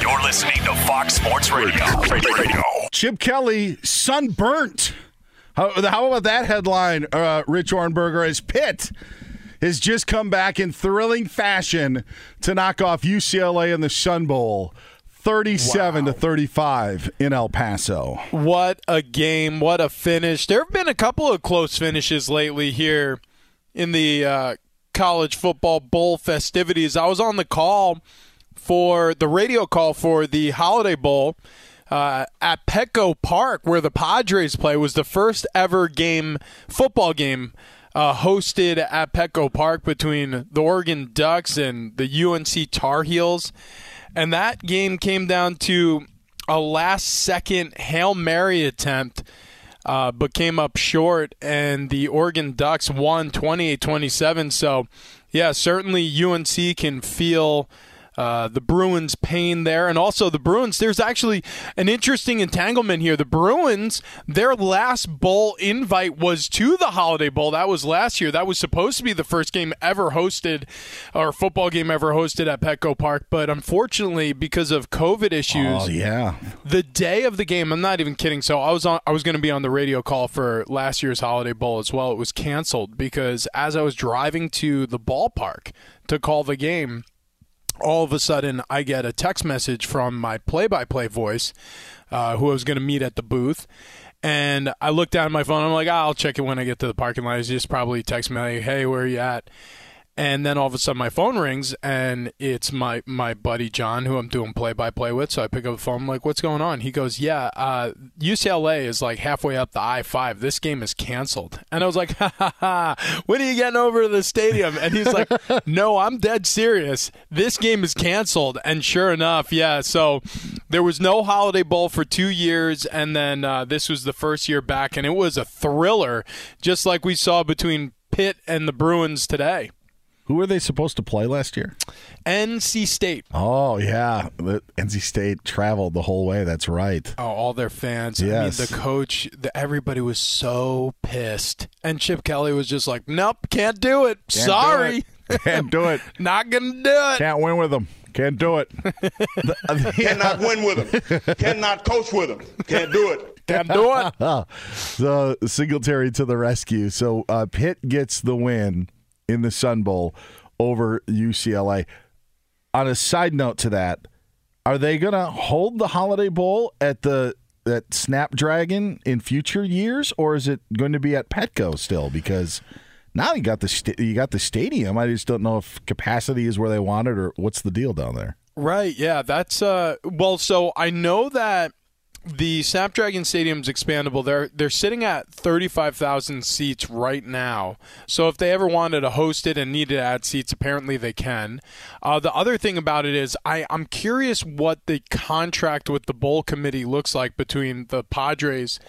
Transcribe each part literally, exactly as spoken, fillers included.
You're listening to Fox Sports Radio. Radio. Radio. Chip Kelly, sunburnt. How, how about that headline, uh, Rich Ohrnberger, as Pitt has just come back in thrilling fashion to knock off U C L A in the Sun Bowl, thirty-seven wow. to thirty-five in El Paso. What a game! What a finish! There have been a couple of close finishes lately here in the uh, college football bowl festivities. I was on the call for the radio call for the Holiday Bowl uh, at Petco Park, where the Padres play. It was the first ever game, football game, Uh, hosted at Petco Park between the Oregon Ducks and the U N C Tar Heels. And that game came down to a last-second Hail Mary attempt, uh, but came up short, and the Oregon Ducks won twenty-eight twenty-seven. So, yeah, certainly U N C can feel Uh, the Bruins' pain there, and also the Bruins. There's actually an interesting entanglement here. The Bruins, their last bowl invite was to the Holiday Bowl. That was last year. That was supposed to be the first game ever hosted, or football game ever hosted at Petco Park. But unfortunately, because of COVID issues, oh, yeah. the day of the game, I'm not even kidding. So I was on. I was going to be on the radio call for last year's Holiday Bowl as well. It was canceled because as I was driving to the ballpark to call the game, all of a sudden, I get a text message from my play-by-play voice, uh, who I was going to meet at the booth. And I look down at my phone. I'm like, oh, I'll check it when I get to the parking lot. He's just probably texting me, like, hey, where are you at? And then all of a sudden, my phone rings, and it's my, my buddy John, who I'm doing play-by-play with. So I pick up the phone. I'm like, what's going on? He goes, yeah, uh, U C L A is like halfway up the I five. This game is canceled. And I was like, ha, ha, ha, when are you getting over to the stadium? And he's like, no, I'm dead serious. This game is canceled. And sure enough, yeah, so there was no Holiday Bowl for two years, and then uh, this was the first year back, and it was a thriller, just like we saw between Pitt and the Bruins today. Who were they supposed to play last year? N C State. Oh, yeah. N C State traveled the whole way. That's right. Oh, all their fans. Yes. I mean, the coach, the, everybody was so pissed. And Chip Kelly was just like, nope, can't do it. Can't Sorry. Do it. Can't do it. Not going to do it. Can't win with them. Can't do it. the, uh, Cannot win with them. Cannot coach with them. Can't do it. Damn, do it. So Singletary to the rescue. So uh, Pitt gets the win in the Sun Bowl over U C L A. On a side note to that, are they going to hold the Holiday Bowl at the at Snapdragon in future years, or is it going to be at Petco still? Because now you got the st- you got the stadium. I just don't know if capacity is where they want it, or what's the deal down there. Right? Yeah, that's uh. Well, so I know that the Snapdragon Stadium's expandable. They're they're sitting at thirty-five thousand seats right now. So if they ever wanted to host it and needed to add seats, apparently they can. Uh, the other thing about it is I, I'm curious what the contract with the bowl committee looks like between the Padres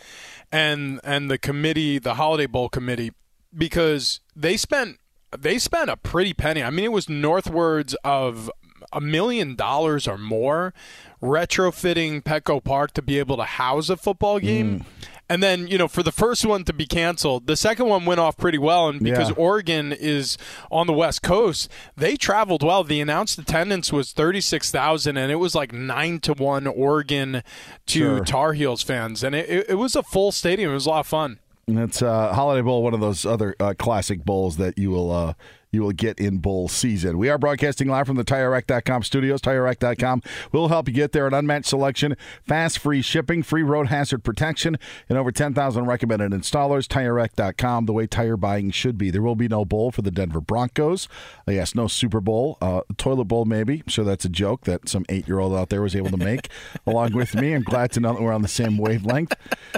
and and the committee, the Holiday Bowl committee, because they spent they spent a pretty penny. I mean, it was northwards of a million dollars or more retrofitting Petco Park to be able to house a football game. Mm. And then, you know, for the first one to be canceled, the second one went off pretty well. And because yeah. Oregon is on the West Coast, they traveled well. The announced attendance was thirty-six thousand, and it was like nine to one Oregon to sure. Tar Heels fans. And it, it was a full stadium. It was a lot of fun. And it's uh, Holiday Bowl, one of those other uh, classic bowls that you will uh, – you will get in bowl season. We are broadcasting live from the Tire Rack dot com studios. Tire Rack dot com will help you get there. An unmatched selection, fast, free shipping, free road hazard protection, and over ten thousand recommended installers. Tire Rack dot com, the way tire buying should be. There will be no bowl for the Denver Broncos. Yes, no Super Bowl. Uh, toilet bowl, maybe. I'm sure that's a joke that some eight-year-old out there was able to make along with me. I'm glad to know that we're on the same wavelength.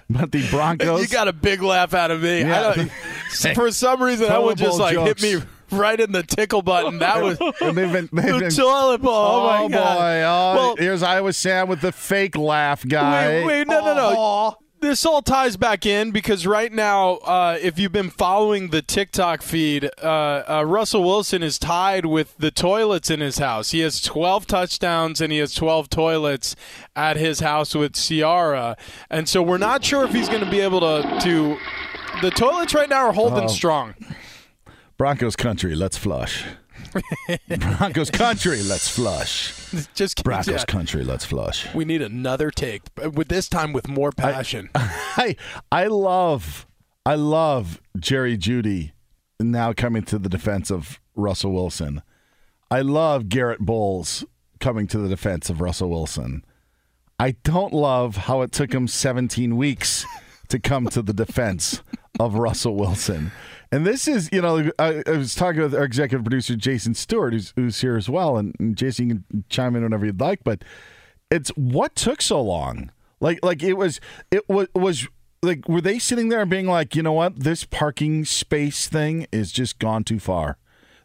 But the Broncos... You got a big laugh out of me. Yeah. I don't, for some reason, that would just like jokes. hit me... right in the tickle button. That was and they've been, they've been, toilet bowl. Oh, oh my God. Boy. Oh, well, here's Iowa Sam with the fake laugh guy. Wait, wait no, no, no. Aww. This all ties back in because right now, uh, if you've been following the TikTok feed, uh, uh, Russell Wilson is tied with the toilets in his house. He has twelve touchdowns and he has twelve toilets at his house with Ciara. And so we're not sure if he's going to be able to, to – the toilets right now are holding oh. strong. Broncos country, let's flush. Broncos country, let's flush. Just kidding, Broncos yeah. country, let's flush. We need another take, with this time with more passion. I, I, I love, I love Jerry Jeudy now coming to the defense of Russell Wilson. I love Garrett Bowles coming to the defense of Russell Wilson. I don't love how it took him seventeen weeks to come to the defense of Russell Wilson. And this is, you know, I, I was talking with our executive producer, Jason Stewart, who's, who's here as well. And, and Jason, you can chime in whenever you'd like. But it's what took so long? Like, like it was, it was, was like, were they sitting there and being like, you know what? This parking space thing is just gone too far.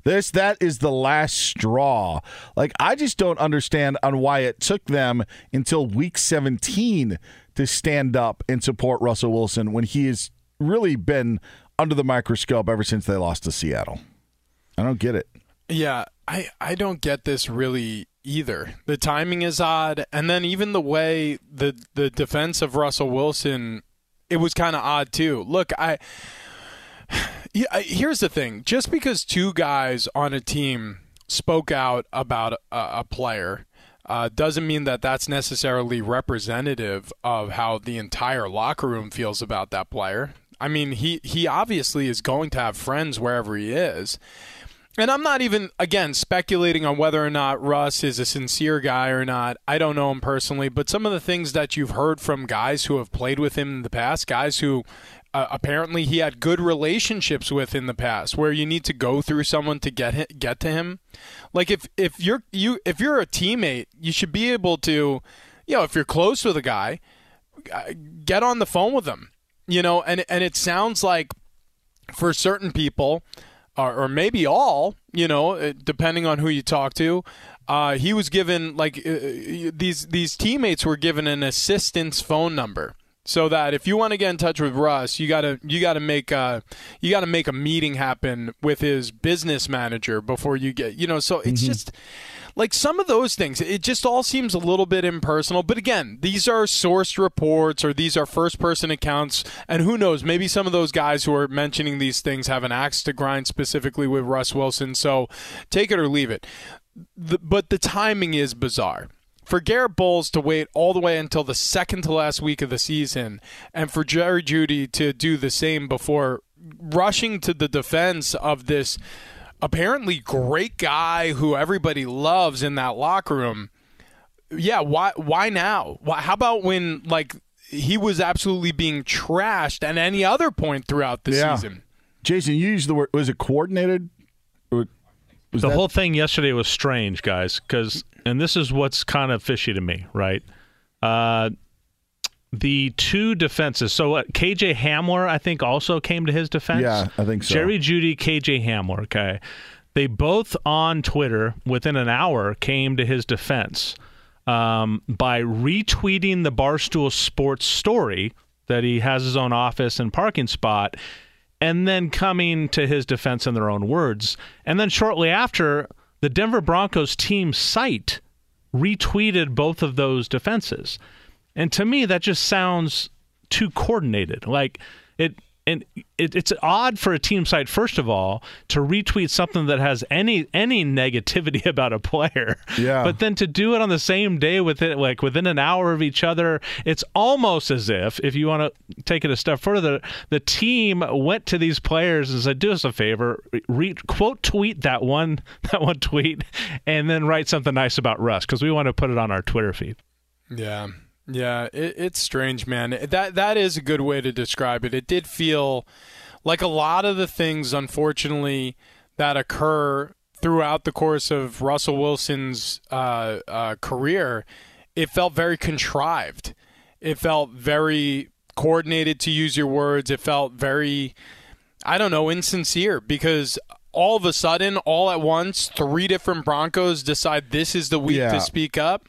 This, that is the last straw. Like, I just don't understand on why it took them until week seventeen to stand up and support Russell Wilson when he has really been under the microscope ever since they lost to Seattle. I don't get it. Yeah, I, I don't get this really either. The timing is odd, and then even the way the the defense of Russell Wilson, it was kind of odd too. Look, I yeah, here's the thing. Just because two guys on a team spoke out about a, a player uh, doesn't mean that that's necessarily representative of how the entire locker room feels about that player. I mean, he, he obviously is going to have friends wherever he is. And I'm not even, again, speculating on whether or not Russ is a sincere guy or not. I don't know him personally, but some of the things that you've heard from guys who have played with him in the past, guys who uh, apparently he had good relationships with in the past, where you need to go through someone to get him, get to him. Like if, if you're you if you're a teammate, you should be able to, you know, if you're close with a guy, get on the phone with him. You know, and and it sounds like for certain people, or, or maybe all, you know, depending on who you talk to, uh, he was given, like, uh, these these teammates were given an assistant's phone number, so that if you want to get in touch with Russ, you gotta you gotta make a you gotta make a meeting happen with his business manager before you get, you know. So it's mm-hmm. just. Like some of those things, it just all seems a little bit impersonal. But again, these are sourced reports or these are first-person accounts. And who knows, maybe some of those guys who are mentioning these things have an axe to grind specifically with Russ Wilson. So take it or leave it. The, but the timing is bizarre. For Garrett Bowles to wait all the way until the second to last week of the season and for Jerry Jeudy to do the same before rushing to the defense of this apparently great guy who everybody loves in that locker room. Yeah, why why now? Why, how about when like he was absolutely being trashed at any other point throughout the yeah. season? Jason, you used the word, was it coordinated? Or was the that- whole thing yesterday was strange, guys, because and this is what's kind of fishy to me, right? Uh, the two defenses. So what, K J. Hamler, I think, also came to his defense. Yeah, I think so. Jerry Jeudy, K J. Hamler, okay. They both on Twitter, within an hour, came to his defense um, by retweeting the Barstool Sports story that he has his own office and parking spot, and then coming to his defense in their own words. And then shortly after, the Denver Broncos team site retweeted both of those defenses. And to me, that just sounds too coordinated. Like, it And it, it's odd for a team site, first of all, to retweet something that has any any negativity about a player. Yeah. But then to do it on the same day with it, like within an hour of each other, it's almost as if, if you want to take it a step further, the team went to these players and said, "Do us a favor, re- quote tweet that one that one tweet, and then write something nice about Russ because we want to put it on our Twitter feed." Yeah. Yeah, it, it's strange, man. That that is a good way to describe it. It did feel like a lot of the things, unfortunately, that occur throughout the course of Russell Wilson's uh, uh, career, it felt very contrived. It felt very coordinated, to use your words. It felt very, I don't know, insincere, because all of a sudden, all at once, three different Broncos decide this is the week yeah. to speak up.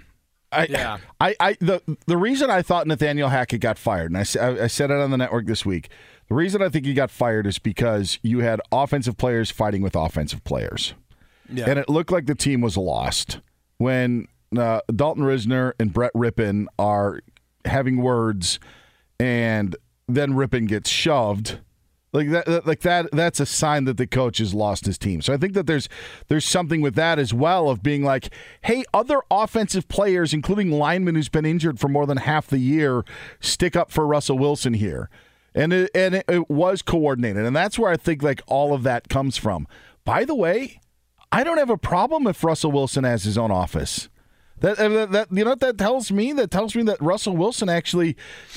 I, yeah. I, I, the the reason I thought Nathaniel Hackett got fired, and I, I said it on the network this week, the reason I think he got fired is because you had offensive players fighting with offensive players. Yeah. And it looked like the team was lost. When uh, Dalton Risner and Brett Rypien are having words and then Rypien gets shoved, like that, like that, that's a sign that the coach has lost his team. So I think that there's there's something with that as well, of being like, hey, other offensive players, including linemen who's been injured for more than half the year, stick up for Russell Wilson here. And it, and it, it was coordinated. And that's where I think like all of that comes from. By the way, I don't have a problem if Russell Wilson has his own office. That, that you know what that tells me? That tells me that Russell Wilson actually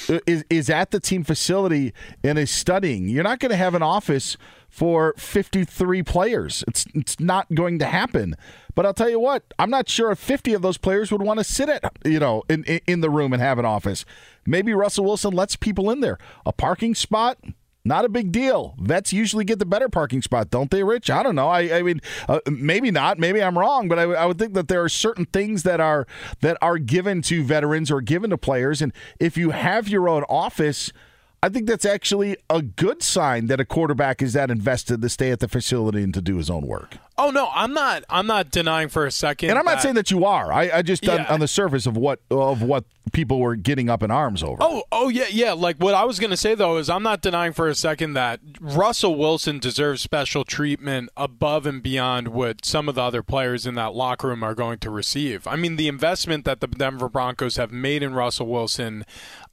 is is at the team facility and is studying. You're not going to have an office for fifty-three players. It's it's not going to happen. But I'll tell you what, I'm not sure if fifty of those players would want to sit at you know in in the room and have an office. Maybe Russell Wilson lets people in there. A parking spot. Not a big deal. Vets usually get the better parking spot, don't they, Rich? I don't know. I, I mean, uh, maybe not. Maybe I'm wrong, but I, I would think that there are certain things that are that are given to veterans or given to players. And if you have your own office, I think that's actually a good sign that a quarterback is that invested to stay at the facility and to do his own work. Oh no, I'm not. I'm not denying for a second. And I'm that, not saying that you are. I, I just yeah. on, on the surface of what of what. people were getting up in arms over. Oh, oh yeah, yeah. Like what I was going to say, though, is I'm not denying for a second that Russell Wilson deserves special treatment above and beyond what some of the other players in that locker room are going to receive. I mean, the investment that the Denver Broncos have made in Russell Wilson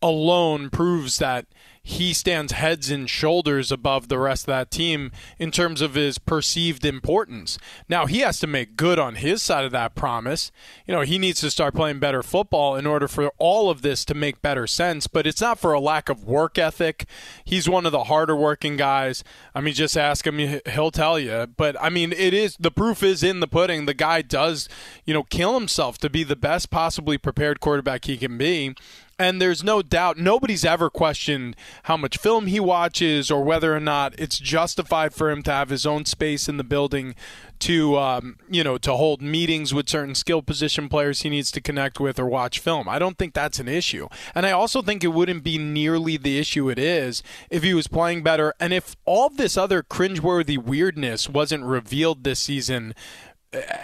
alone proves that he stands heads and shoulders above the rest of that team in terms of his perceived importance. Now, he has to make good on his side of that promise. You know, he needs to start playing better football in order for all of this to make better sense, but it's not for a lack of work ethic. He's one of the harder working guys. I mean, just ask him, he'll tell you. But I mean, it is, the proof is in the pudding. The guy does, you know, kill himself to be the best possibly prepared quarterback he can be. And there's no doubt, nobody's ever questioned how much film he watches or whether or not it's justified for him to have his own space in the building to, um, you know, to hold meetings with certain skill position players he needs to connect with or watch film. I don't think that's an issue. And I also think it wouldn't be nearly the issue it is if he was playing better and if all this other cringeworthy weirdness wasn't revealed this season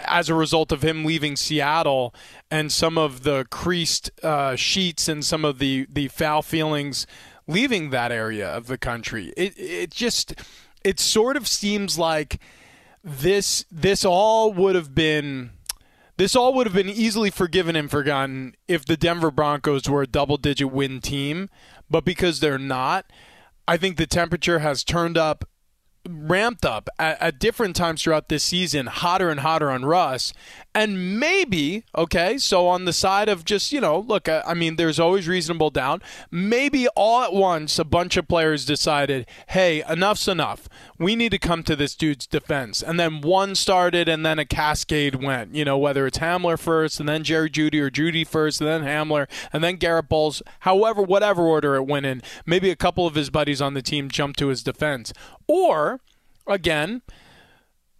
as a result of him leaving Seattle and some of the creased uh, sheets and some of the, the foul feelings leaving that area of the country. It it just it sort of seems like this this all would have been this all would have been easily forgiven and forgotten if the Denver Broncos were a double-digit win team, but because they're not, I think the temperature has turned up ramped up at, at different times throughout this season, hotter and hotter on Russ. And maybe, okay, so on the side of just, you know, look, I, I mean, there's always reasonable doubt. Maybe all at once a bunch of players decided, hey, enough's enough. We need to come to this dude's defense. And then one started and then a cascade went, you know, whether it's Hamler first and then Jerry Jeudy or Jeudy first and then Hamler and then Garrett Bowles, however, whatever order it went in, maybe a couple of his buddies on the team jumped to his defense. Or, again,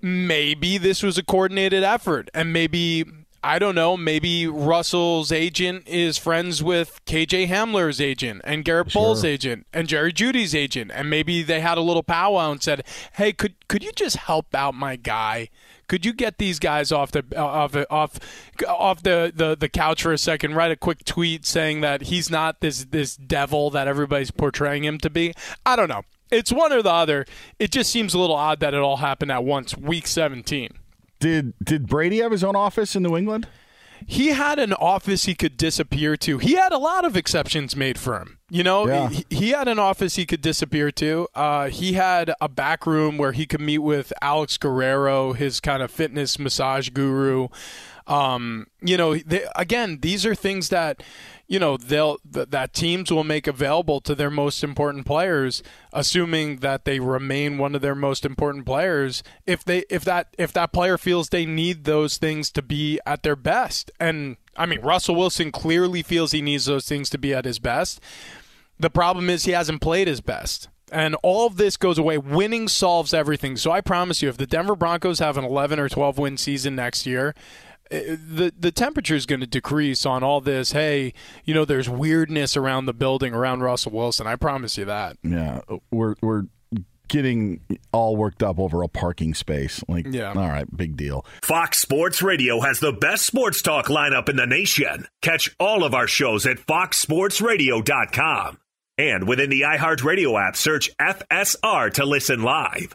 maybe this was a coordinated effort, and maybe, I don't know, maybe Russell's agent is friends with K J. Hamler's agent and Garrett sure. Bowles' agent and Jerry Jeudy's agent, and maybe they had a little powwow and said, hey, could could you just help out my guy? Could you get these guys off the off off off the, the, the couch for a second? Write a quick tweet saying that he's not this this devil that everybody's portraying him to be. I don't know. it's one or the other. It just seems a little odd that it all happened at once, week seventeen. Did did Brady have his own office in New England? He had an office he could disappear to. He had a lot of exceptions made for him. You know, yeah. he, he had an office he could disappear to. Uh, he had a back room where he could meet with Alex Guerrero, his kind of fitness massage guru. Um, you know, they, again, these are things that, you know, they'll th- that teams will make available to their most important players, assuming that they remain one of their most important players. If they, if that, if that player feels they need those things to be at their best, and I mean, Russell Wilson clearly feels he needs those things to be at his best. The problem is he hasn't played his best. And all of this goes away. Winning solves everything. So I promise you, if the Denver Broncos have an eleven or twelve win season next year, the the temperature is going to decrease on all this. Hey, you know, there's weirdness around the building around Russell Wilson. I promise you that. Yeah, we're we're getting all worked up over a parking space. Like, yeah. All right, big deal. Fox Sports Radio has the best sports talk lineup in the nation. Catch all of our shows at fox sports radio dot com. And within the iHeartRadio app, search F S R to listen live.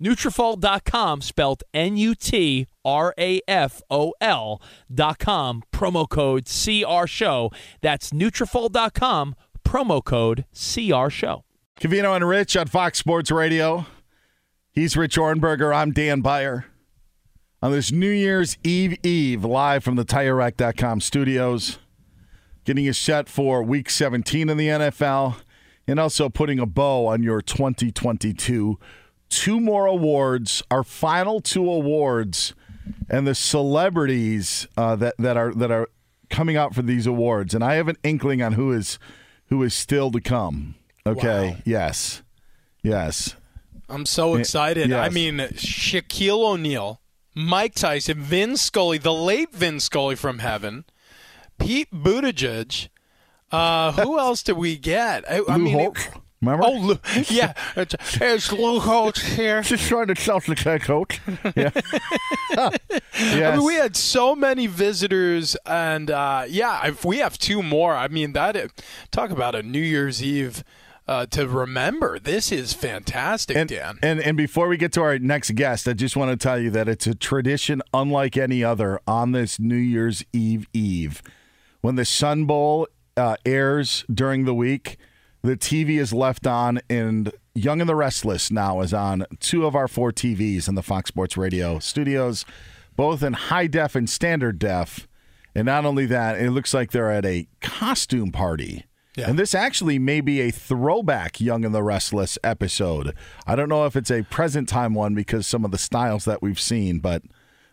Nutrafol dot com, spelled N U T R A F O L dot com, promo code C R S H O W. That's Nutrafol dot com, promo code C R S H O W. Covino and Rich on Fox Sports Radio. He's Rich Ohrnberger. I'm Dan Beyer. On this New Year's Eve Eve, live from the tire rack dot com studios, getting you set for week seventeen in the N F L, and also putting a bow on your twenty twenty-two. Two more awards, our final two awards, and the celebrities uh, that that are that are coming out for these awards. And I have an inkling on who is who is still to come. Okay, wow. yes, yes. I'm so excited. Yes. I mean, Shaquille O'Neal, Mike Tyson, Vin Scully, the late Vin Scully from heaven, Pete Buttigieg. Uh, who else did we get? I, I mean. It, Remember? Oh, yeah. It's, it's Lou Holtz here. Just trying to sell the head coach. Yeah. Yes. I mean, we had so many visitors, and uh, yeah, if we have two more, I mean, that talk about a New Year's Eve uh, to remember. This is fantastic, and, Dan. And and before we get to our next guest, I just want to tell you that it's a tradition unlike any other on this New Year's Eve Eve. When the Sun Bowl uh, airs during the week, the T V is left on, and Young and the Restless now is on two of our four T Vs in the Fox Sports Radio studios, both in high def and standard def. And not only that, it looks like they're at a costume party. Yeah. And this actually may be a throwback Young and the Restless episode. I don't know if it's a present time one because some of the styles that we've seen, but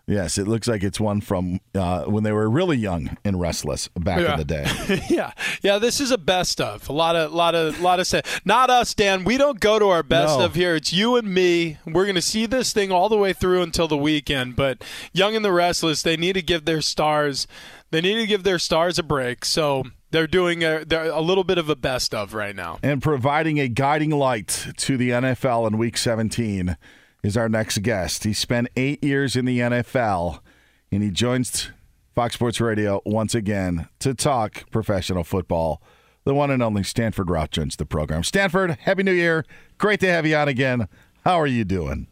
yes, it looks like it's one from uh, when they were really young and restless back yeah. in the day. yeah, yeah. This is a best of a lot of, lot of, lot of stuff. Not us, Dan. We don't go to our best no. of here. It's you and me. We're going to see this thing all the way through until the weekend. But Young and the Restless, they need to give their stars. They need to give their stars a break. So they're doing a, they're a little bit of a best of right now. And providing a guiding light to the N F L in Week seventeen is our next guest. He spent eight years in the N F L, and he joins Fox Sports Radio once again to talk professional football. The one and only Stanford Routt joins the program. Stanford, Happy New Year. Great to have you on again. How are you doing?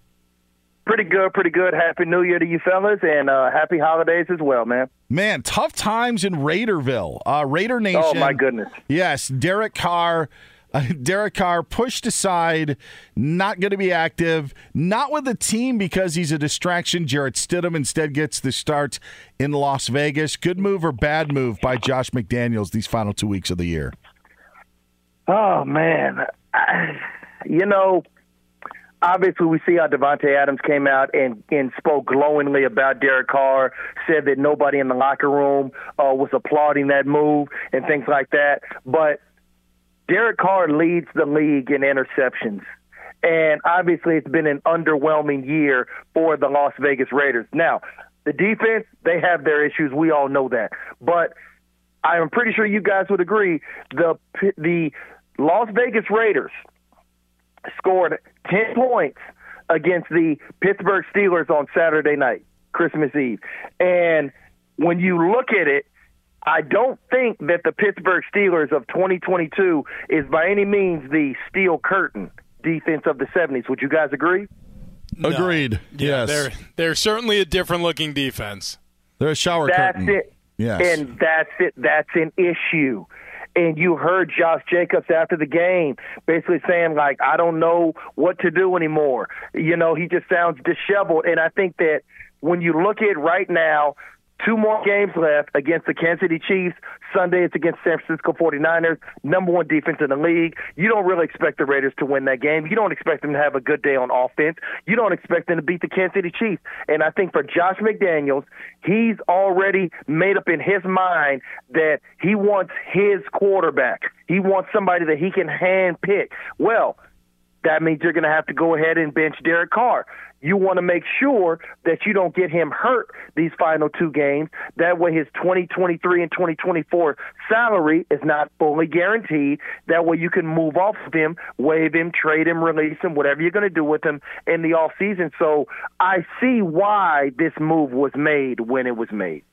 Pretty good, pretty good. Happy New Year to you fellas, and uh, happy holidays as well, man. Man, tough times in Raiderville. Uh, Raider Nation. Oh, my goodness. Yes, Derek Carr. Uh, Derek Carr pushed aside, not going to be active, not with the team because he's a distraction. Jarrett Stidham instead gets the start in Las Vegas. Good move or bad move by Josh McDaniels these final two weeks of the year? Oh, man. I, you know... Obviously, we see how Devontae Adams came out and, and spoke glowingly about Derek Carr, said that nobody in the locker room uh, was applauding that move and things like that. But Derek Carr leads the league in interceptions. And obviously, it's been an underwhelming year for the Las Vegas Raiders. Now, the defense, they have their issues. We all know that. But I'm pretty sure you guys would agree the the Las Vegas Raiders scored ten points against the Pittsburgh Steelers on Saturday night, Christmas Eve. And when you look at it, I don't think that the Pittsburgh Steelers of twenty twenty-two is by any means the steel curtain defense of the seventies. Would you guys agree? No. Agreed. Yeah, yes. They're, they're certainly a different looking defense. They're a shower that's curtain. That's it. Yes. And that's it. That's an issue. And you heard Josh Jacobs after the game basically saying, like, I don't know what to do anymore. You know, he just sounds disheveled. And I think that when you look at right now, two more games left against the Kansas City Chiefs. Sunday it's against San Francisco forty-niners, number one defense in the league. You don't really expect the Raiders to win that game. You don't expect them to have a good day on offense. You don't expect them to beat the Kansas City Chiefs. And I think for Josh McDaniels, he's already made up in his mind that he wants his quarterback. He wants somebody that he can handpick. Well, that means you're going to have to go ahead and bench Derek Carr. You want to make sure that you don't get him hurt these final two games. That way his twenty twenty-three and twenty twenty-four salary is not fully guaranteed. That way you can move off of him, waive him, trade him, release him, whatever you're going to do with him in the offseason. So I see why this move was made when it was made.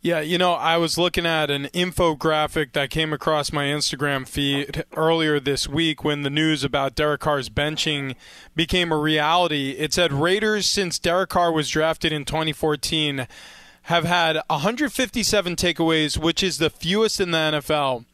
Yeah, you know, I was looking at an infographic that came across my Instagram feed earlier this week when the news about Derek Carr's benching became a reality. It said Raiders, since Derek Carr was drafted in twenty fourteen, have had one hundred fifty-seven takeaways, which is the fewest in the N F L,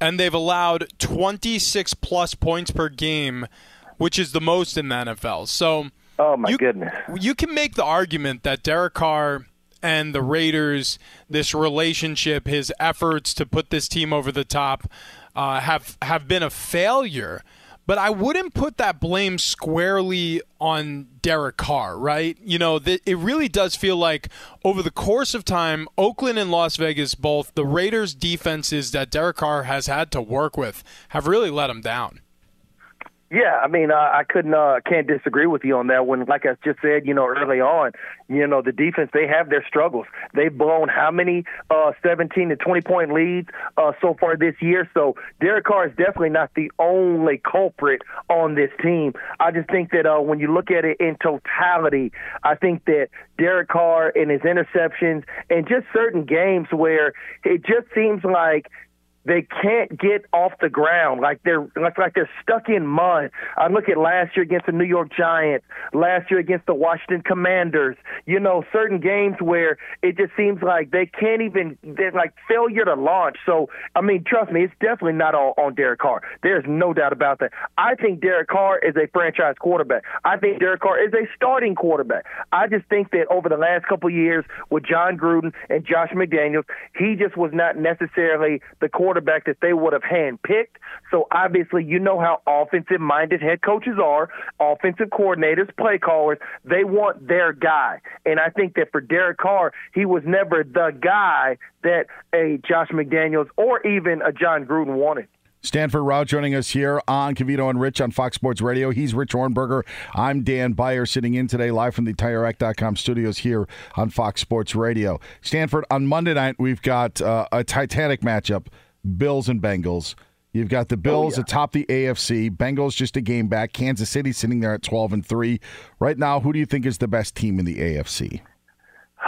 and they've allowed twenty-six plus points per game, which is the most in the N F L. So, oh my you, goodness. You can make the argument that Derek Carr and the Raiders, this relationship, his efforts to put this team over the top uh, have have been a failure. But I wouldn't put that blame squarely on Derek Carr, right? You know, th- it really does feel like over the course of time, Oakland and Las Vegas, both the Raiders' defenses that Derek Carr has had to work with have really let him down. Yeah, I mean, uh, I couldn't, uh, can't disagree with you on that one. Like I just said, you know, early on, you know, the defense, they have their struggles. They've blown how many uh, seventeen to twenty point leads uh, so far this year. So Derek Carr is definitely not the only culprit on this team. I just think that uh, when you look at it in totality, I think that Derek Carr and his interceptions and just certain games where it just seems like They can't get off the ground. Like they're like like they're stuck in mud. I look at last year against the New York Giants, last year against the Washington Commanders, you know, certain games where it just seems like they can't even – they're like failure to launch. So, I mean, trust me, it's definitely not all on Derek Carr. There's no doubt about that. I think Derek Carr is a franchise quarterback. I think Derek Carr is a starting quarterback. I just think that over the last couple of years with John Gruden and Josh McDaniels, he just was not necessarily the quarterback. quarterback that they would have handpicked. So obviously, you know how offensive-minded head coaches are, offensive coordinators, play callers. They want their guy. And I think that for Derek Carr, he was never the guy that a Josh McDaniels or even a John Gruden wanted. Stanford Routt joining us here on Covino and Rich on Fox Sports Radio. He's Rich Ohrnberger. I'm Dan Beyer sitting in today live from the Tire Rack dot com studios here on Fox Sports Radio. Stanford, on Monday night, we've got uh, a Titanic matchup. Bills and Bengals. You've got the Bills oh, yeah. atop the A F C. Bengals just a game back. Kansas City sitting there at twelve and three. Right now, who do you think is the best team in the A F C?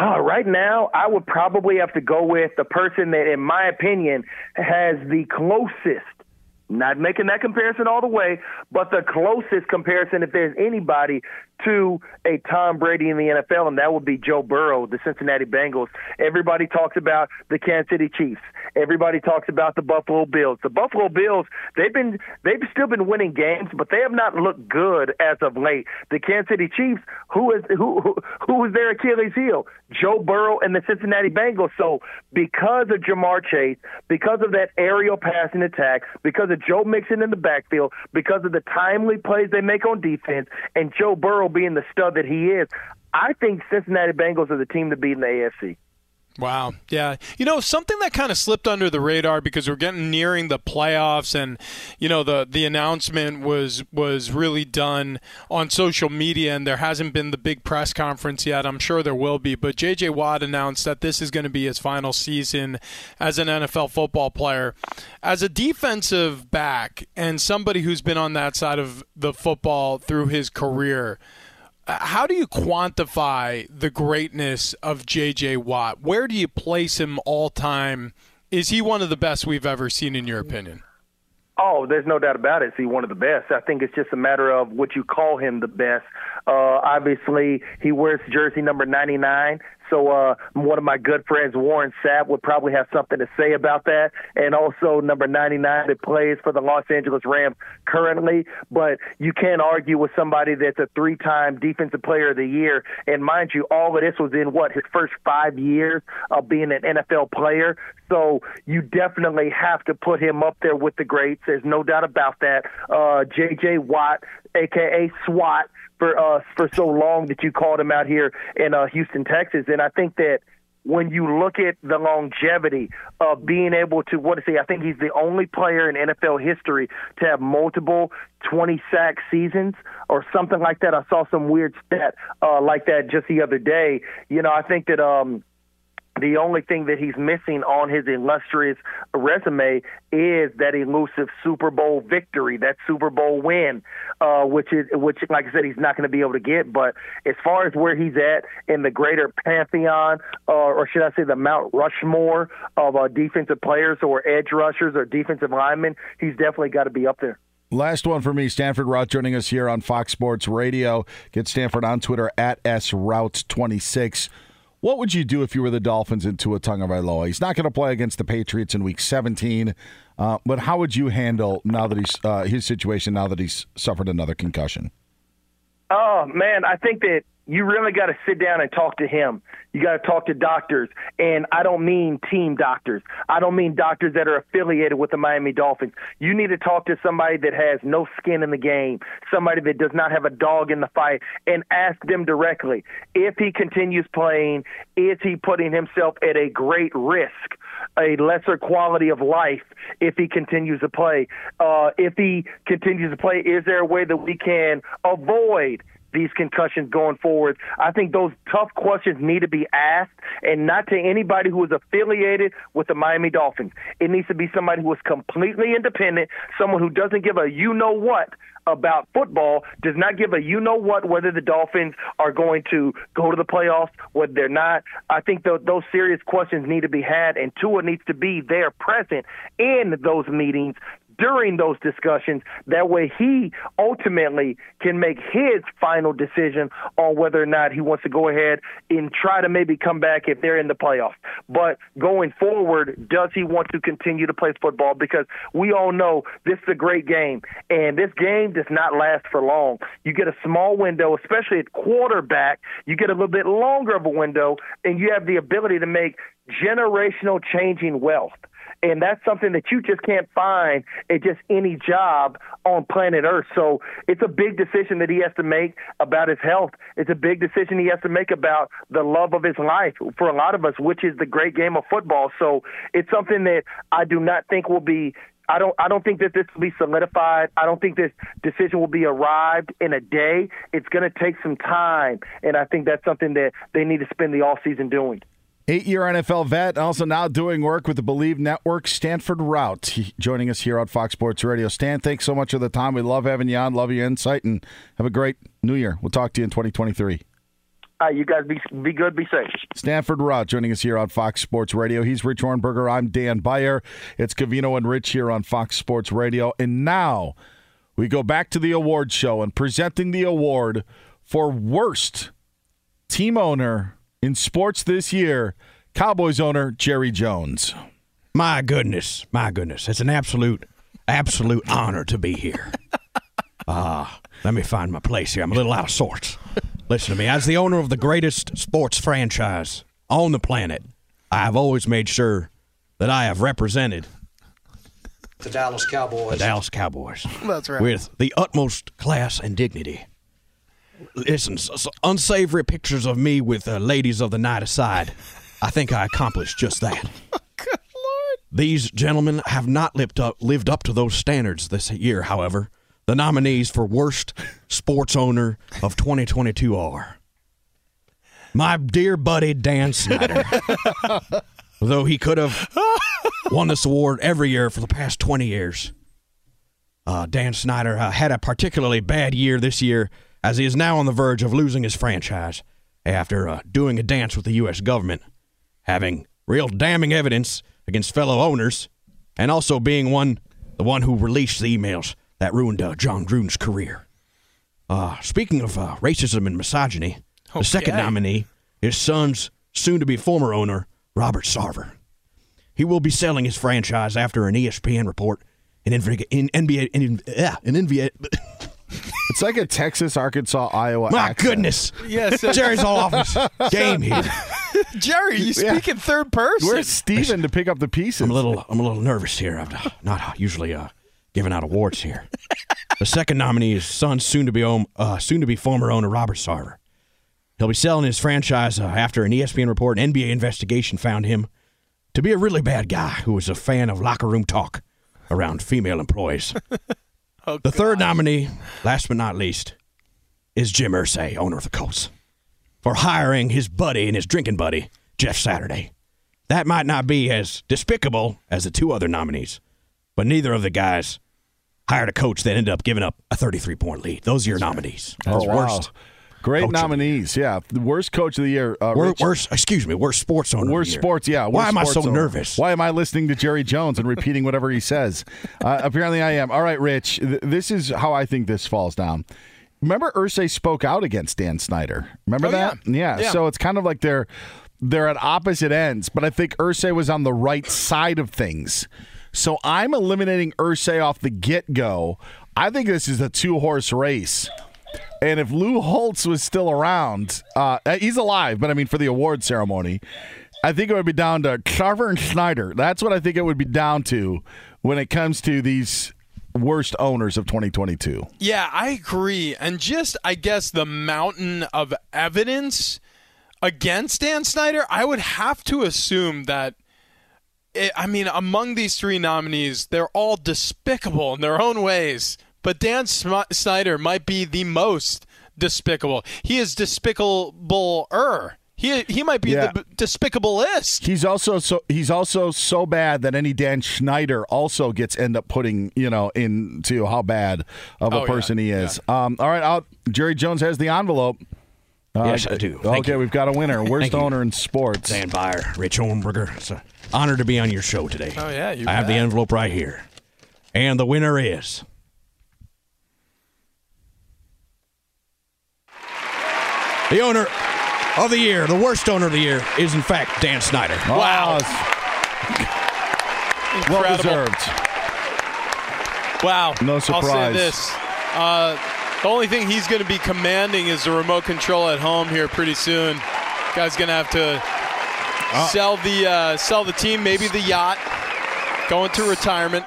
Oh, right now, I would probably have to go with the person that, in my opinion, has the closest, not making that comparison all the way, but the closest comparison, if there's anybody, to a Tom Brady in the N F L, and that would be Joe Burrow, the Cincinnati Bengals. Everybody talks about the Kansas City Chiefs. Everybody talks about the Buffalo Bills. The Buffalo Bills, they've been they've still been winning games, but they have not looked good as of late. The Kansas City Chiefs, who is who who, who is their Achilles heel? Joe Burrow and the Cincinnati Bengals. So because of Jamar Chase, because of that aerial passing attack, because of Joe Mixon in the backfield, because of the timely plays they make on defense, and Joe Burrow being the stud that he is, I think Cincinnati Bengals are the team to beat in the A F C. Wow. Yeah. You know, something that kind of slipped under the radar because we're getting nearing the playoffs and, you know, the, the announcement was was really done on social media and there hasn't been the big press conference yet. I'm sure there will be. But J J. Watt announced that this is going to be his final season as an N F L football player. As a defensive back and somebody who's been on that side of the football through his career, how do you quantify the greatness of J J. Watt? Where do you place him all time? Is he one of the best we've ever seen, in your opinion? Oh, there's no doubt about it. Is he one of the best? I think it's just a matter of what you call him the best. Uh, obviously, he wears jersey number ninety-nine. So uh, one of my good friends, Warren Sapp, would probably have something to say about that. And also number ninety-nine that plays for the Los Angeles Rams currently. But you can't argue with somebody that's a three-time Defensive Player of the Year. And mind you, all of this was in, what, his first five years of being an N F L player. So you definitely have to put him up there with the greats. There's no doubt about that. Uh, J J. Watt, a k a. SWAT, for uh, for so long that you called him out here in uh, Houston, Texas. And I think that when you look at the longevity of being able to, what is he? I think he's the only player in N F L history to have multiple twenty sack seasons or something like that. I saw some weird stat uh, like that just the other day. You know, I think that um, the only thing that he's missing on his illustrious resume is that elusive Super Bowl victory, that Super Bowl win, uh, which, is, which, like I said, he's not going to be able to get. But as far as where he's at in the greater pantheon, uh, or should I say the Mount Rushmore of uh, defensive players or edge rushers or defensive linemen, he's definitely got to be up there. Last one for me, Stanford Routt joining us here on Fox Sports Radio. Get Stanford on Twitter, at S Rout twenty-six. What would you do if you were the Dolphins and Tua Tagovailoa? He's not going to play against the Patriots in Week seventeen, uh, but how would you handle now that he's uh, his situation now that he's suffered another concussion? Oh man, I think that you really got to sit down and talk to him. You got to talk to doctors, and I don't mean team doctors. I don't mean doctors that are affiliated with the Miami Dolphins. You need to talk to somebody that has no skin in the game, somebody that does not have a dog in the fight, and ask them directly. If he continues playing, is he putting himself at a great risk, a lesser quality of life if he continues to play? Uh, if he continues to play, is there a way that we can avoid these concussions going forward. I think those tough questions need to be asked, and not to anybody who is affiliated with the Miami Dolphins. It needs to be somebody who is completely independent, someone who doesn't give a you-know-what about football, does not give a you-know-what whether the Dolphins are going to go to the playoffs, whether they're not. I think th- those serious questions need to be had, and Tua needs to be there present in those meetings during those discussions. That way he ultimately can make his final decision on whether or not he wants to go ahead and try to maybe come back if they're in the playoffs. But going forward, does he want to continue to play football? Because we all know this is a great game, and this game does not last for long. You get a small window, especially at quarterback. You get a little bit longer of a window, and you have the ability to make generational changing wealth. And that's something that you just can't find at just any job on planet Earth. So it's a big decision that he has to make about his health. It's a big decision he has to make about the love of his life, for a lot of us, which is the great game of football. So it's something that I do not think will be I don't I don't think that this will be solidified. I don't think this decision will be arrived in a day. It's going to take some time, and I think that's something that they need to spend the offseason doing. Eight-year N F L vet, also now doing work with the Believe Network, Stanford Routt, joining us here on Fox Sports Radio. Stan, thanks so much for the time. We love having you on. Love your insight, and have a great New Year. We'll talk to you in twenty twenty-three. Uh, you guys be be good, be safe. Stanford Routt joining us here on Fox Sports Radio. He's Rich Ohrnberger. I'm Dan Beyer. It's Covino and Rich here on Fox Sports Radio. And now we go back to the award show and presenting the award for worst team owner in sports this year, Cowboys owner Jerry Jones. My goodness, my goodness. It's an absolute, absolute honor to be here. Uh, let me find my place here. I'm a little out of sorts. Listen to me. As the owner of the greatest sports franchise on the planet, I have always made sure that I have represented the Dallas Cowboys. The Dallas Cowboys. That's right. With the utmost class and dignity. Listen, unsavory pictures of me with uh, ladies of the night aside, I think I accomplished just that. Oh, good Lord. These gentlemen have not lived up, lived up to those standards this year, however. The nominees for worst sports owner of twenty twenty-two are my dear buddy Dan Snyder. Though he could have won this award every year for the past twenty years. Uh, Dan Snyder uh, had a particularly bad year this year, as he is now on the verge of losing his franchise after uh, doing a dance with the U S government, having real damning evidence against fellow owners, and also being one the one who released the emails that ruined uh, John Gruden's career. Uh, speaking of uh, racism and misogyny, okay. The second nominee is Suns' soon-to-be former owner, Robert Sarver. He will be selling his franchise after an E S P N report in N B A... In N B A in, uh, in N B A... It's like a Texas, Arkansas, Iowa My accent. Goodness. Yes, yeah, so Jerry's all off his game here. Jerry, you speak yeah. in third person. Where's Steven to pick up the pieces? I'm a little, I'm a little nervous here. I'm not usually uh, giving out awards here. The second nominee is Suns' soon-to-be uh, soon-to-be former owner, Robert Sarver. He'll be selling his franchise uh, after an E S P N report, an N B A investigation found him to be a really bad guy who was a fan of locker room talk around female employees. Oh, the God. Third nominee, last but not least, is Jim Irsay, owner of the Colts, for hiring his buddy and his drinking buddy, Jeff Saturday. That might not be as despicable as the two other nominees, but neither of the guys hired a coach that ended up giving up a thirty-three point lead. Those are your nominees. That's oh, wow. Worst Great nominees, yeah. The worst coach of the year. Uh, worst, worst, excuse me, worst sports owner worst of the year. Worst sports, yeah. Worst Why am I so owner. nervous? Why am I listening to Jerry Jones and repeating whatever he says? Uh, apparently I am. All right, Rich, th- this is how I think this falls down. Remember Irsay spoke out against Dan Snyder. Remember oh, that? Yeah. Yeah. yeah, so it's kind of like they're they're at opposite ends, but I think Irsay was on the right side of things. So I'm eliminating Irsay off the get-go. I think this is a two-horse race. And if Lou Holtz was still around, uh, he's alive, but I mean for the award ceremony, I think it would be down to Sarver and Snyder. That's what I think it would be down to when it comes to these worst owners of twenty twenty-two. Yeah, I agree. And just, I guess, the mountain of evidence against Dan Snyder, I would have to assume that, it, I mean, among these three nominees, they're all despicable in their own ways. But Dan Snyder might be the most despicable. He is despicable-er. He he might be yeah. the despicable-ist. He's also so he's also so bad that any Dan Snyder also gets end up putting you know into how bad of a oh, person yeah. he is. Yeah. Um, all right, I'll, Jerry Jones has the envelope. Uh, yes, I do. Thank okay, you. We've got a winner. Worst owner in sports. Dan Byer, Rich Ohrnberger. It's an honor to be on your show today. Oh yeah, you I have that. The envelope right here, and the winner is. The owner of the year, the worst owner of the year, is in fact Dan Snyder. Oh, wow. Well deserved. Wow. No surprise. I'll say this. Uh, the only thing he's going to be commanding is the remote control at home here pretty soon. Guy's going to have to uh, sell the uh, sell the team, maybe the yacht, go into retirement.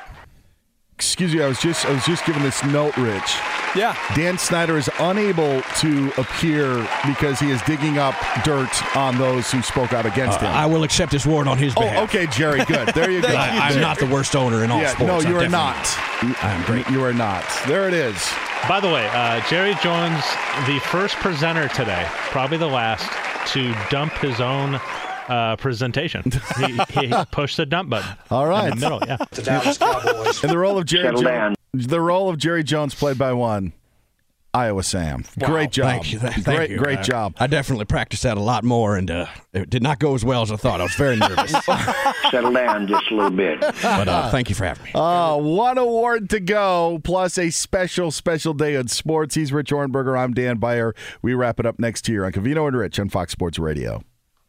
Excuse me, I was just I was just giving this note, Rich. Yeah. Dan Snyder is unable to appear because he is digging up dirt on those who spoke out against uh, him. I will accept his word on his behalf. Oh, okay, Jerry. Good. There you go. You, I'm not the worst owner in all yeah, sports. No, you I'm are not. I'm great. You are not. There it is. By the way, uh, Jerry Jones, the first presenter today, probably the last, to dump his own Uh, presentation. He, he pushed the dump button. All right. In the middle, yeah. The Dallas Cowboys. And the role of Jerry Jones, the role of Jerry Jones played by one, Iowa Sam. Wow. Great job. Thank you. Thank great, you. great I, job. I definitely practiced that a lot more, and uh, it did not go as well as I thought. I was very nervous. Settle down just a little bit. But uh, thank you for having me. Uh, one award to go, plus a special, special day in sports. He's Rich Ohrnberger. I'm Dan Byer. We wrap it up next year on Covino and Rich on Fox Sports Radio.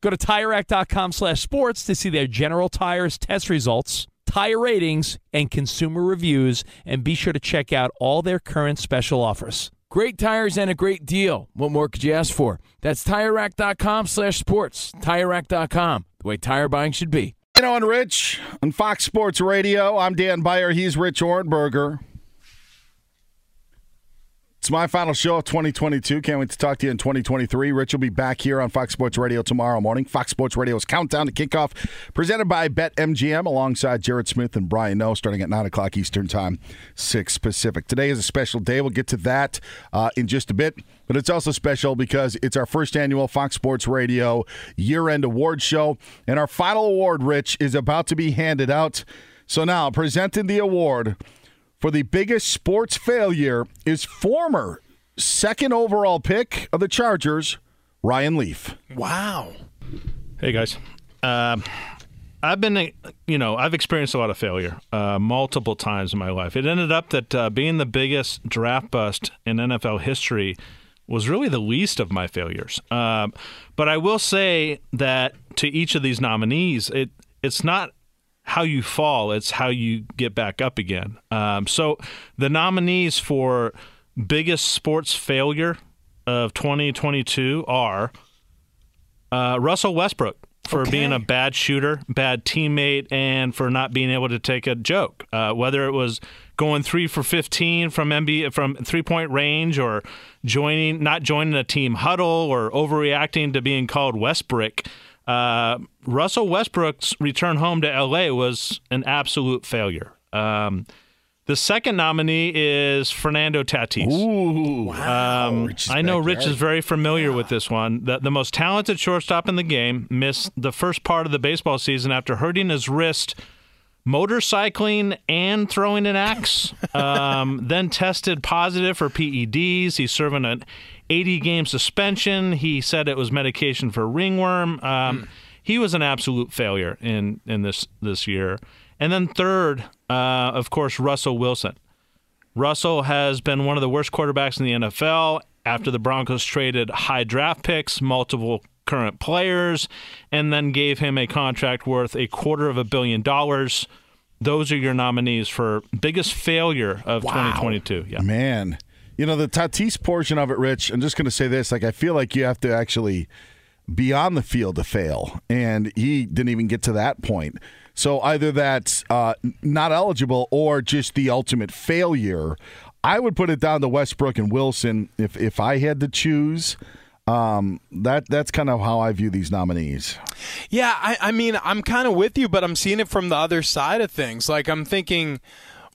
Go to tire rack dot com slash sports to see their General Tires test results, tire ratings, and consumer reviews, and be sure to check out all their current special offers. Great tires and a great deal. What more could you ask for? That's tire rack dot com slash sports. tire rack dot com, the way tire buying should be. You know, on Rich, on Fox Sports Radio, I'm Dan Byer. He's Rich Ohrnberger. It's my final show of twenty twenty-two. Can't wait to talk to you in twenty twenty-three. Rich will be back here on Fox Sports Radio tomorrow morning. Fox Sports Radio's Countdown to Kickoff, presented by BetMGM, alongside Jared Smith and Brian Noe, starting at nine o'clock Eastern Time, six Pacific. Today is a special day. We'll get to that uh, in just a bit. But it's also special because it's our first annual Fox Sports Radio year-end award show. And our final award, Rich, is about to be handed out. So now, presenting the award for the biggest sports failure is former second overall pick of the Chargers, Ryan Leaf. Wow. Hey, guys. Uh, I've been, you know, I've experienced a lot of failure uh, multiple times in my life. It ended up that uh, being the biggest draft bust in N F L history was really the least of my failures. Uh, but I will say that to each of these nominees, it it's not how you fall, it's how you get back up again. Um, so the nominees for biggest sports failure of twenty twenty-two are uh, Russell Westbrook for okay. being a bad shooter, bad teammate, and for not being able to take a joke, uh, whether it was going three for fifteen from N B A, from three-point range, or joining not joining a team huddle, or overreacting to being called Westbrook. Uh, Russell Westbrook's return home to L A was an absolute failure. Um, the second nominee is Fernando Tatis. Ooh, wow. Um, I know Rich is very familiar yeah. with this one. The, the most talented shortstop in the game missed the first part of the baseball season after hurting his wrist motorcycling and throwing an axe, um, then tested positive for P E Ds. He's serving an eighty-game suspension. He said it was medication for ringworm. Um, mm. He was an absolute failure in, in this, this year. And then third, uh, of course, Russell Wilson. Russell has been one of the worst quarterbacks in the N F L after the Broncos traded high draft picks, multiple current players, and then gave him a contract worth a quarter of a billion dollars. Those are your nominees for biggest failure of wow. twenty twenty-two. Yeah, man. You know, the Tatis portion of it, Rich, I'm just going to say this. Like, I feel like you have to actually be on the field to fail, and he didn't even get to that point. So either that's uh, not eligible or just the ultimate failure. I would put it down to Westbrook and Wilson if if I had to choose. Um, that that's kind of how I view these nominees. Yeah, I, I mean, I'm kind of with you, but I'm seeing it from the other side of things. Like, I'm thinking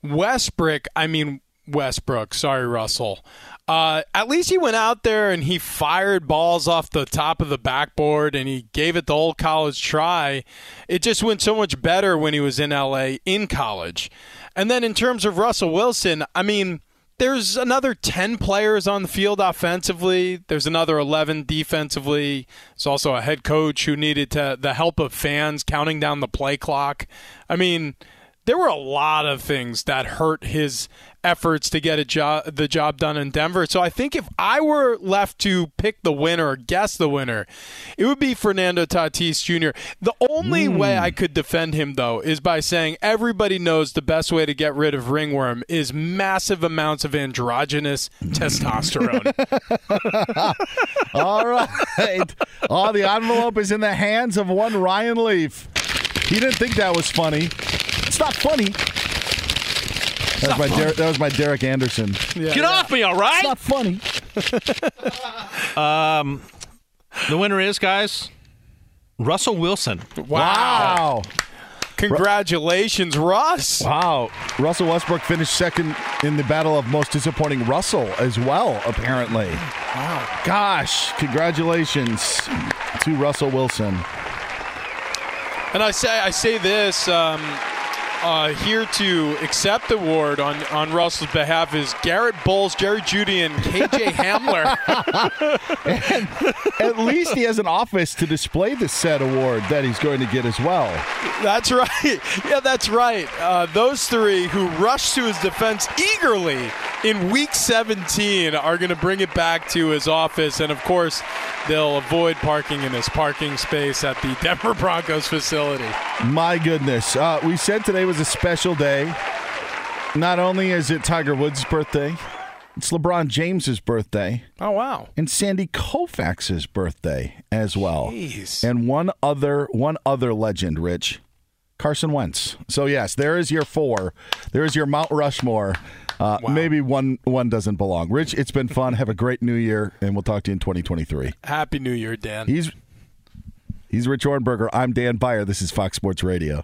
Westbrook, I mean, Westbrook, sorry, Russell. Uh, at least he went out there and he fired balls off the top of the backboard and he gave it the old college try. It just went so much better when he was in L A in college. And then in terms of Russell Wilson, I mean, there's another ten players on the field offensively. There's another eleven defensively. There's also a head coach who needed to, the help of fans counting down the play clock. I mean, there were a lot of things that hurt his efforts to get a job, the job done in Denver. So I think if I were left to pick the winner or guess the winner, it would be Fernando Tatis Junior The only mm. way I could defend him, though, is by saying everybody knows the best way to get rid of ringworm is massive amounts of androgynous testosterone. All right. Oh, the envelope is in the hands of one Ryan Leaf. He didn't think that was funny. It's not funny. That was, Der- that was my Derek Anderson. Yeah, Get yeah. off me, all right? It's not funny. um, the winner is, guys, Russell Wilson. Wow. wow. Congratulations, Ru- Russ. Wow. Russell Westbrook finished second in the battle of most disappointing Russell as well, apparently. Wow. Gosh, congratulations to Russell Wilson. And I say, I say this. Um, Uh, here to accept the award on, on Russell's behalf is Garrett Bowles, Jerry Jeudy, and K J. Hamler. And at least he has an office to display the said award that he's going to get as well. That's right. Yeah, that's right. Uh, those three who rushed to his defense eagerly in Week seventeen are going to bring it back to his office. And, of course, they'll avoid parking in his parking space at the Denver Broncos facility. My goodness. Uh, we said today was It was a special day. Not only is it Tiger Woods' birthday, it's LeBron James's birthday. Oh, wow. And Sandy Koufax's birthday as well. Jeez. And one other one other legend, Rich, Carson Wentz. So, yes, there is your four. There is your Mount Rushmore. Uh, wow. Maybe one one doesn't belong. Rich, it's been fun. Have a great new year, and we'll talk to you in twenty twenty-three. Happy New Year, Dan. He's he's Rich Ohrnberger. I'm Dan Beyer. This is Fox Sports Radio.